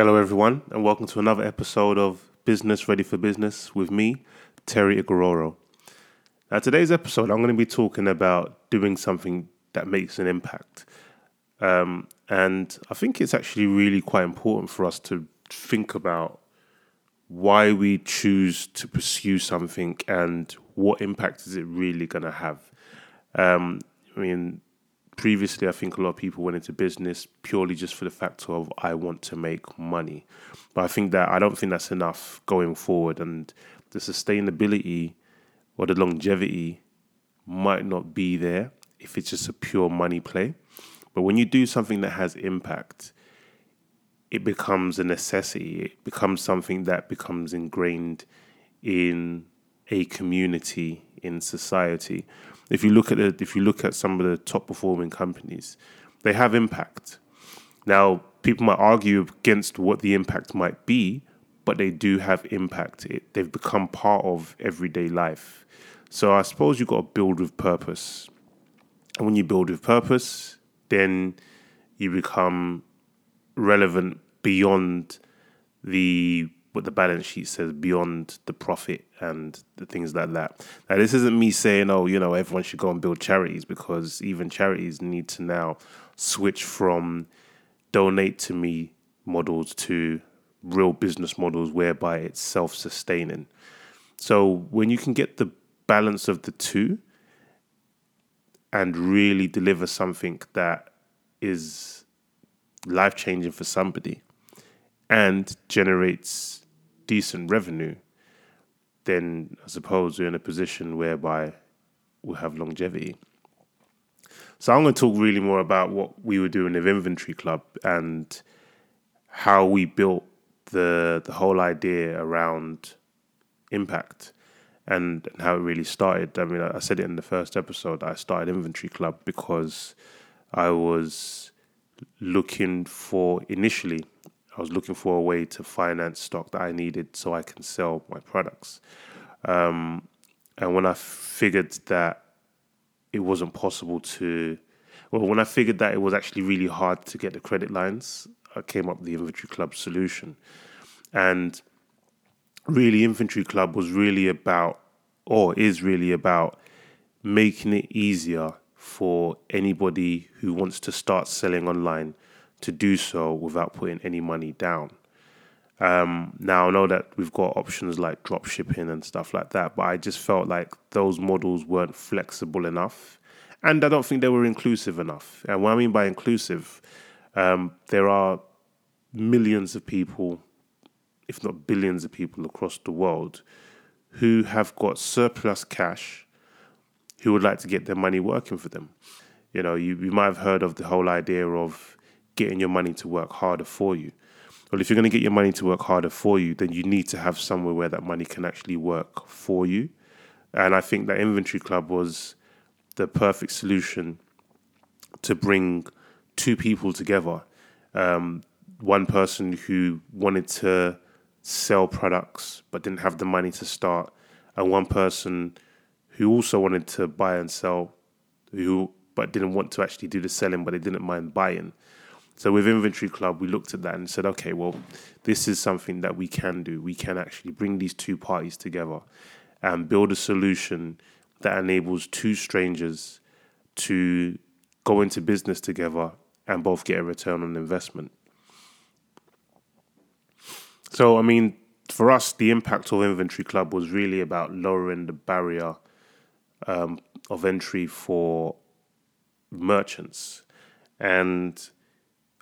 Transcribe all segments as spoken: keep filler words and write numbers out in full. Hello everyone and welcome to another episode of Business Ready for Business with me, Terry Igaroro. Now today's episode I'm going to be talking about doing something that makes an impact. Um, and I think it's actually really quite important for us to think about why we choose to pursue something and what impact is it really going to have. Um, I mean, previously, I think a lot of people went into business purely just for the factor of I want to make money. But I think that I don't think that's enough going forward. And the sustainability or the longevity might not be there if it's just a pure money play. But when you do something that has impact, it becomes a necessity. It becomes something that becomes ingrained in a community, in society. If you look at the, if you look at some of the top performing companies, they have impact. Now, people might argue against what the impact might be, but they do have impact. It, they've become part of everyday life. So I suppose you've got to build with purpose. And when you build with purpose, then you become relevant beyond the what the balance sheet says, beyond the profit and the things like that. Now, this isn't me saying, oh, you know, everyone should go and build charities, because even charities need to now switch from donate to me models to real business models whereby it's self-sustaining. So when you can get the balance of the two and really deliver something that is life-changing for somebody and generates decent revenue, then I suppose we're in a position whereby we have longevity. So I'm going to talk really more about what we were doing with Inventory Club and how we built the the whole idea around impact and how it really started. I mean, I said it in the first episode, I started Inventory Club because I was looking for, initially, I was looking for a way to finance stock that I needed so I can sell my products. Um, and when I figured that it wasn't possible to... Well, when I figured that it was actually really hard to get the credit lines, I came up with the Inventory Club solution. And really, Inventory Club was really about, or is really about, making it easier for anybody who wants to start selling online to do so without putting any money down. Um, now, I know that we've got options like drop shipping and stuff like that, but I just felt like those models weren't flexible enough, and I don't think they were inclusive enough. And what I mean by inclusive, um, there are millions of people, if not billions of people across the world, who have got surplus cash who would like to get their money working for them. You know, you, you might have heard of the whole idea of getting your money to work harder for you. Well, if you're going to get your money to work harder for you, then you need to have somewhere where that money can actually work for you. And I think that Inventory Club was the perfect solution to bring two people together. Um, one person who wanted to sell products but didn't have the money to start, and one person who also wanted to buy and sell, who but didn't want to actually do the selling, but they didn't mind buying. So with Inventory Club, we looked at that and said, okay, well, this is something that we can do. We can actually bring these two parties together and build a solution that enables two strangers to go into business together and both get a return on investment. So, I mean, for us, the impact of Inventory Club was really about lowering the barrier um, of entry for merchants. And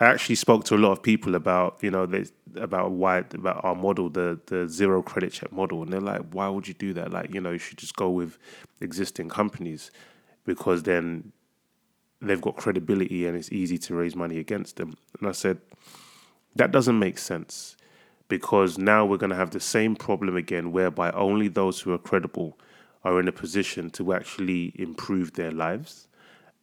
I actually spoke to a lot of people about, you know, they, about why about our model, the the zero credit check model, and they're like, why would you do that? Like, you know, you should just go with existing companies because then they've got credibility and it's easy to raise money against them. And I said, that doesn't make sense, because now we're going to have the same problem again, whereby only those who are credible are in a position to actually improve their lives.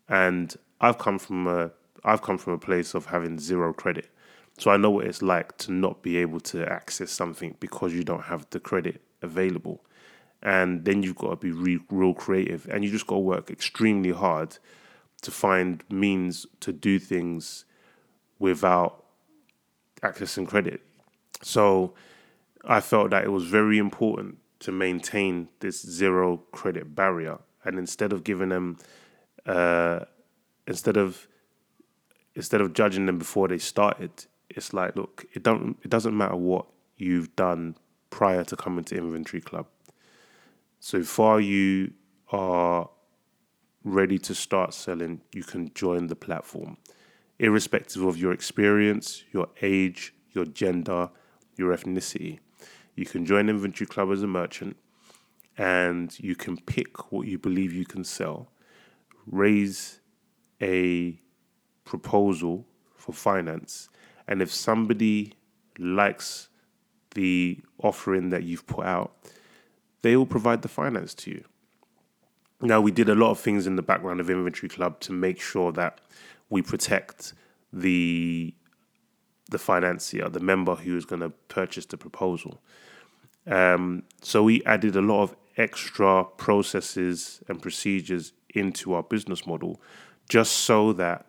And I've come from a I've come from a place of having zero credit. So I know what it's like to not be able to access something because you don't have the credit available. And then you've got to be re- real creative, and you just got to work extremely hard to find means to do things without accessing credit. So I felt that it was very important to maintain this zero credit barrier. And instead of giving them, uh, instead of instead of judging them before they started, it's like, look, it don't it doesn't matter what you've done prior to coming to Inventory Club. So far you are ready to start selling, you can join the platform. Irrespective of your experience, your age, your gender, your ethnicity, you can join Inventory Club as a merchant, and you can pick what you believe you can sell, raise a proposal for finance, and if somebody likes the offering that you've put out, they will provide the finance to you. Now, we did a lot of things in the background of Inventory Club to make sure that we protect the the financier, the member who is going to purchase the proposal. Um, so we added a lot of extra processes and procedures into our business model, just so that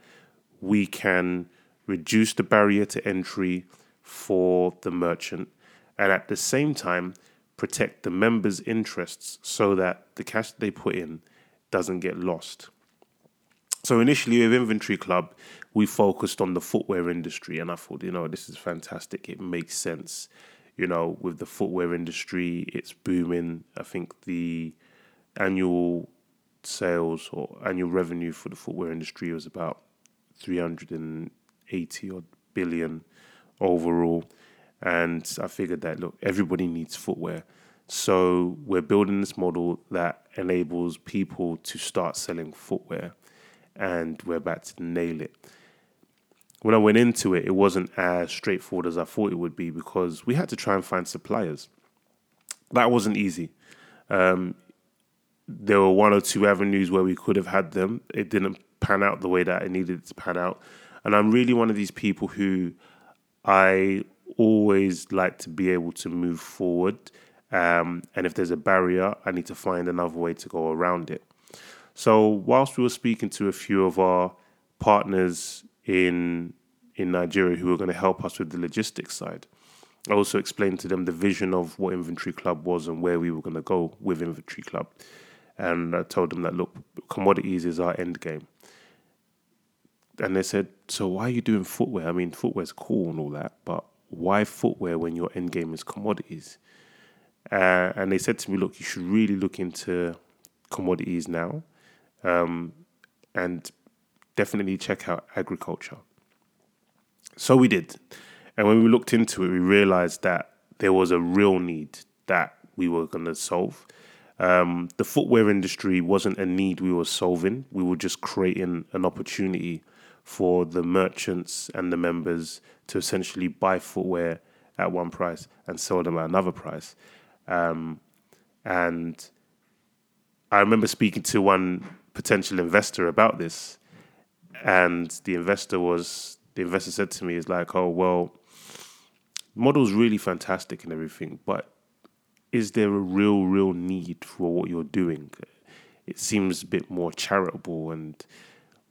we can reduce the barrier to entry for the merchant, and at the same time protect the members' interests so that the cash they put in doesn't get lost. So initially with Inventory Club, we focused on the footwear industry, and I thought, you know, this is fantastic. It makes sense. You know, with the footwear industry, it's booming. I think the annual sales or annual revenue for the footwear industry was about three hundred eighty odd billion overall. And I figured that, look, everybody needs footwear. So we're building this model that enables people to start selling footwear, and we're about to nail it. When I went into it, it wasn't as straightforward as I thought it would be, because we had to try and find suppliers. That wasn't easy. Um, there were one or two avenues where we could have had them. It didn't pan out the way that it needed to pan out. And I'm really one of these people who I always like to be able to move forward, um, and if there's a barrier, I need to find another way to go around it. So whilst we were speaking to a few of our partners in in Nigeria who were going to help us with the logistics side, I also explained to them the vision of what Inventory Club was and where we were going to go with Inventory Club. And I told them that, look, commodities is our end game. And they said, so why are you doing footwear? I mean, footwear's cool and all that, but why footwear when your end game is commodities? Uh, and they said to me, look, you should really look into commodities now, um, and definitely check out agriculture. So we did. And when we looked into it, we realized that there was a real need that we were going to solve. Um, the footwear industry wasn't a need we were solving. We were just creating an opportunity for the merchants and the members to essentially buy footwear at one price and sell them at another price. Um, and I remember speaking to one potential investor about this, and the investor was, the investor said to me, is like, oh, well, the model's really fantastic and everything, but is there a real, real need for what you're doing? It seems a bit more charitable. And,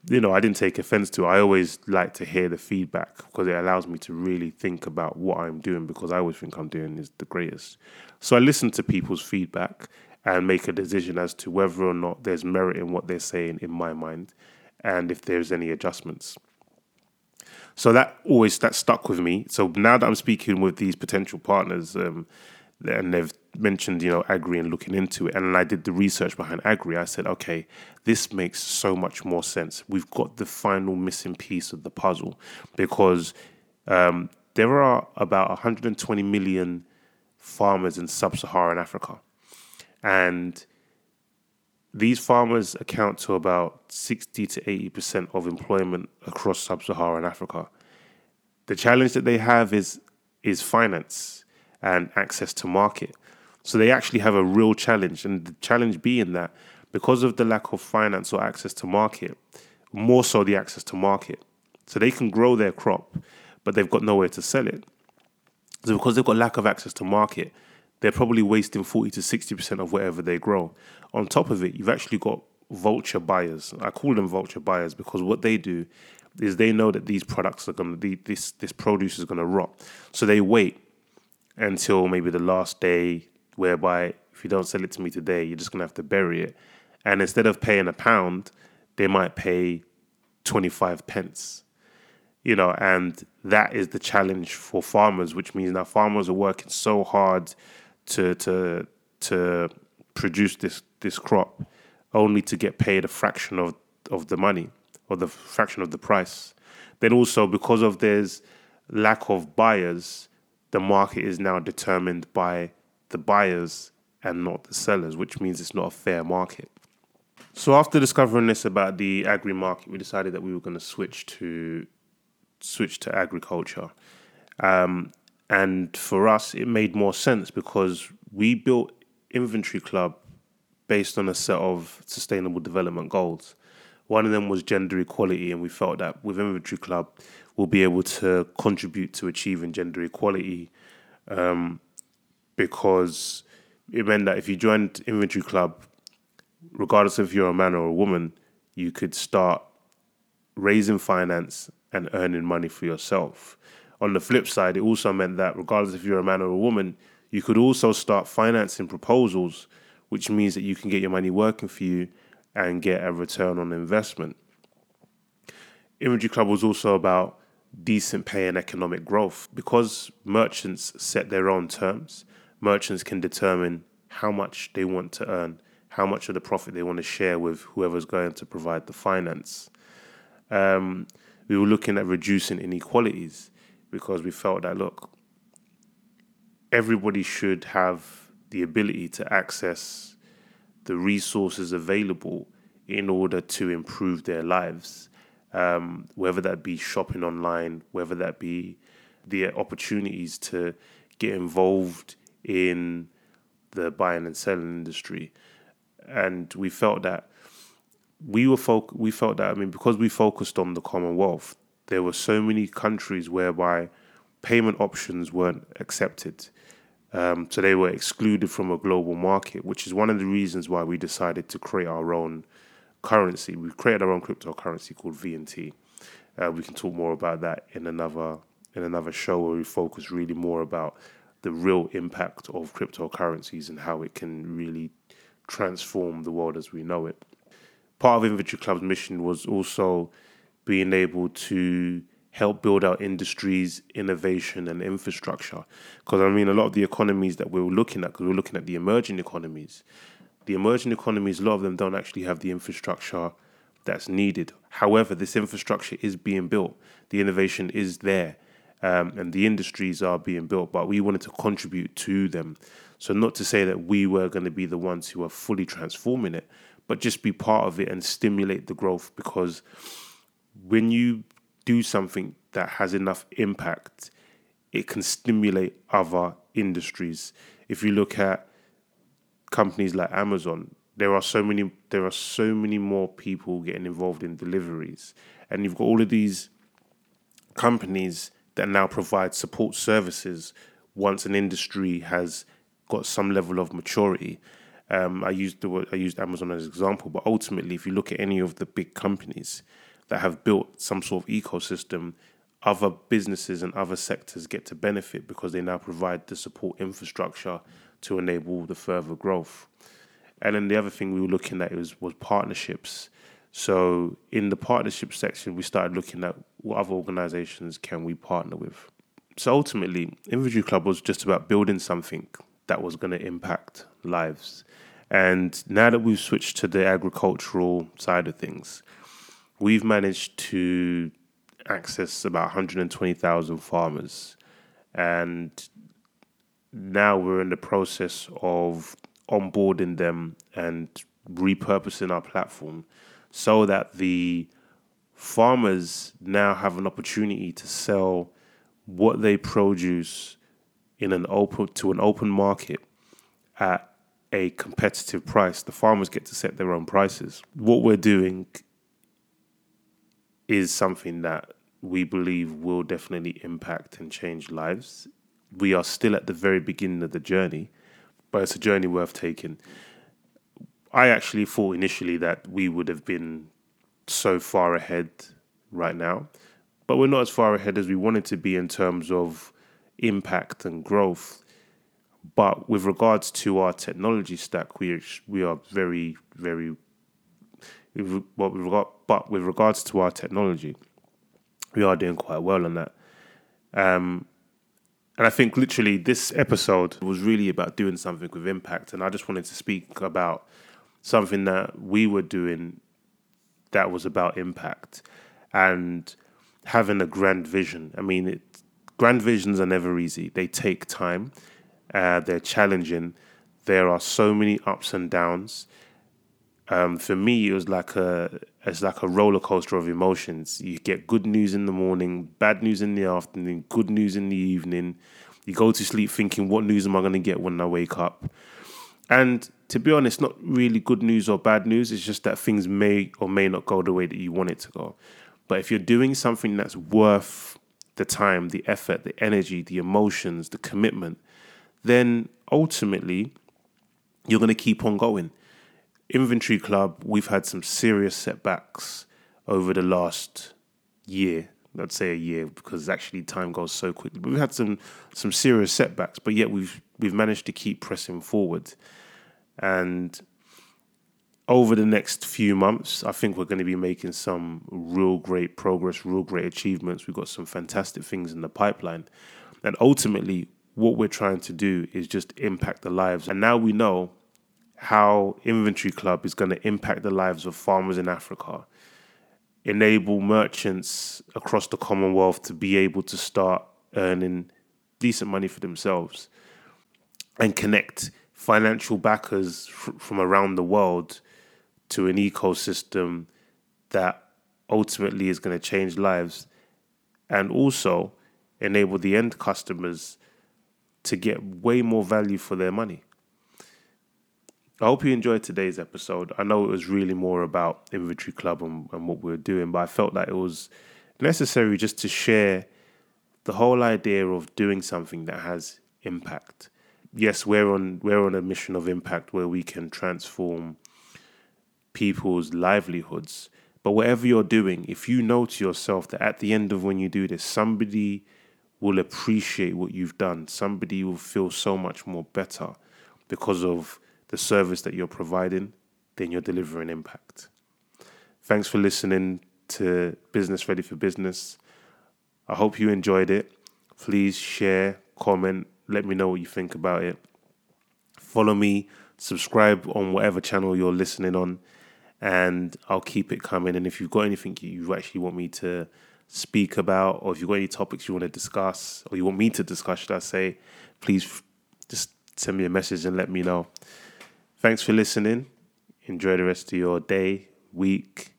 you know, I didn't take offense to it. I always like to hear the feedback because it allows me to really think about what I'm doing, because I always think I'm doing is the greatest. So I listen to people's feedback and make a decision as to whether or not there's merit in what they're saying in my mind, and if there's any adjustments. So that always, that stuck with me. So now that I'm speaking with these potential partners, um, and they've mentioned, you know, Agri and looking into it, and I did the research behind Agri, I said, okay, this makes so much more sense. We've got the final missing piece of the puzzle, because um, there are about one hundred twenty million farmers in sub-Saharan Africa, and these farmers account to about sixty to eighty percent of employment across sub-Saharan Africa. The challenge that they have is is finance and access to market. So they actually have a real challenge, and the challenge being that because of the lack of finance or access to market, more so the access to market. So they can grow their crop, but they've got nowhere to sell it. So because they've got lack of access to market, they're probably wasting forty to sixty percent of whatever they grow. On top of it, you've actually got vulture buyers. I call them vulture buyers because what they do is they know that these products are going to, this this produce is going to rot. So they wait until maybe the last day, whereby if you don't sell it to me today, you're just going to have to bury it. And instead of paying a pound, they might pay twenty-five pence, you know, and that is the challenge for farmers, which means now farmers are working so hard to to to produce this, this crop only to get paid a fraction of, of the money or the fraction of the price. Then also, because of there's lack of buyers, the market is now determined by the buyers and not the sellers, which means it's not a fair market. So after discovering this about the agri market, we decided that we were going to switch to switch to agriculture. Um, and for us, it made more sense because we built Inventory Club based on a set of sustainable development goals. One of them was gender equality, and we felt that with Inventory Club, we'll be able to contribute to achieving gender equality, um, because it meant that if you joined Inventory Club, regardless if you're a man or a woman, you could start raising finance and earning money for yourself. On the flip side, it also meant that regardless if you're a man or a woman, you could also start financing proposals, which means that you can get your money working for you and get a return on investment. Inventory Club was also about decent pay and economic growth. Because merchants set their own terms, merchants can determine how much they want to earn, how much of the profit they want to share with whoever's going to provide the finance. Um, we were looking at reducing inequalities because we felt that, look, everybody should have the ability to access the resources available in order to improve their lives, um, whether that be shopping online, whether that be the opportunities to get involved in the buying and selling industry. And we felt that we were fo- we felt that I mean because we focused on the Commonwealth, there were so many countries whereby payment options weren't accepted. Um, so they were excluded from a global market, which is one of the reasons why we decided to create our own currency. We created our own cryptocurrency called V N T. Uh, we can talk more about that in another in another show where we focus really more about the real impact of cryptocurrencies and how it can really transform the world as we know it. Part of Inventory Club's mission was also being able to help build our industries, innovation and infrastructure. Because, I mean, a lot of the economies that we were looking at, because we were looking at the emerging economies, the emerging economies, a lot of them don't actually have the infrastructure that's needed. However, this infrastructure is being built. The innovation is there, um, and the industries are being built, but we wanted to contribute to them. So not to say that we were going to be the ones who are fully transforming it, but just be part of it and stimulate the growth, because when you do something that has enough impact, it can stimulate other industries. If you look at companies like Amazon, there are so many there are so many more people getting involved in deliveries, and you've got all of these companies that now provide support services once an industry has got some level of maturity. Um, I used the word, I used Amazon as an example, but ultimately, if you look at any of the big companies that have built some sort of ecosystem, other businesses and other sectors get to benefit because they now provide the support infrastructure to enable the further growth. And then the other thing we were looking at was, was partnerships. So in the partnership section, we started looking at what other organisations can we partner with. So ultimately, Inventory Club was just about building something that was going to impact lives. And now that we've switched to the agricultural side of things, we've managed to access about one hundred twenty thousand farmers. And now we're in the process of onboarding them and repurposing our platform so that the farmers now have an opportunity to sell what they produce in an open to an open market at a competitive price. The farmers get to set their own prices. What we're doing is something that we believe will definitely impact and change lives. We are still at the very beginning of the journey, but it's a journey worth taking. I actually thought initially that we would have been so far ahead right now, but we're not as far ahead as we wanted to be in terms of impact and growth. But with regards to our technology stack, we we are very, very. What we've got, but with regards to our technology, we are doing quite well on that. Um, and I think literally this episode was really about doing something with impact. And I just wanted to speak about something that we were doing that was about impact and having a grand vision. I mean, it, grand visions are never easy. They take time. Uh, they're challenging. There are so many ups and downs. Um, for me, it was like a it's like a roller coaster of emotions. You get good news in the morning, bad news in the afternoon, good news in the evening. You go to sleep thinking, what news am I going to get when I wake up? And to be honest, not really good news or bad news. It's just that things may or may not go the way that you want it to go. But if you're doing something that's worth the time, the effort, the energy, the emotions, the commitment, then ultimately you're going to keep on going. Inventory Club, we've had some serious setbacks over the last year. I'd say a year because actually time goes so quickly. But we've had some some serious setbacks, but yet we've we've managed to keep pressing forward. And over the next few months, I think we're going to be making some real great progress, real great achievements. We've got some fantastic things in the pipeline. And ultimately, what we're trying to do is just impact the lives. And now we know how Inventory Club is going to impact the lives of farmers in Africa, enable merchants across the Commonwealth to be able to start earning decent money for themselves, and connect financial backers f- from around the world to an ecosystem that ultimately is going to change lives, and also enable the end customers to get way more value for their money. I hope you enjoyed today's episode. I know it was really more about Inventory Club and, and what we were doing, but I felt like it was necessary just to share the whole idea of doing something that has impact. Yes, we're on we're on a mission of impact where we can transform people's livelihoods. But whatever you're doing, if you know to yourself that at the end of when you do this, somebody will appreciate what you've done. Somebody will feel so much more better because of the service that you're providing, then you're delivering impact. Thanks for listening to Business Ready for Business. I hope you enjoyed it. Please share, comment, let me know what you think about it. Follow me, subscribe on whatever channel you're listening on, and I'll keep it coming. And if you've got anything you actually want me to speak about, or if you've got any topics you want to discuss, or you want me to discuss, should I say, please just send me a message and let me know. Thanks for listening. Enjoy the rest of your day, week,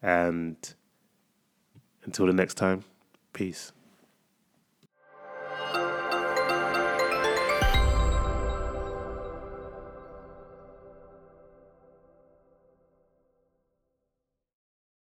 and until the next time, peace.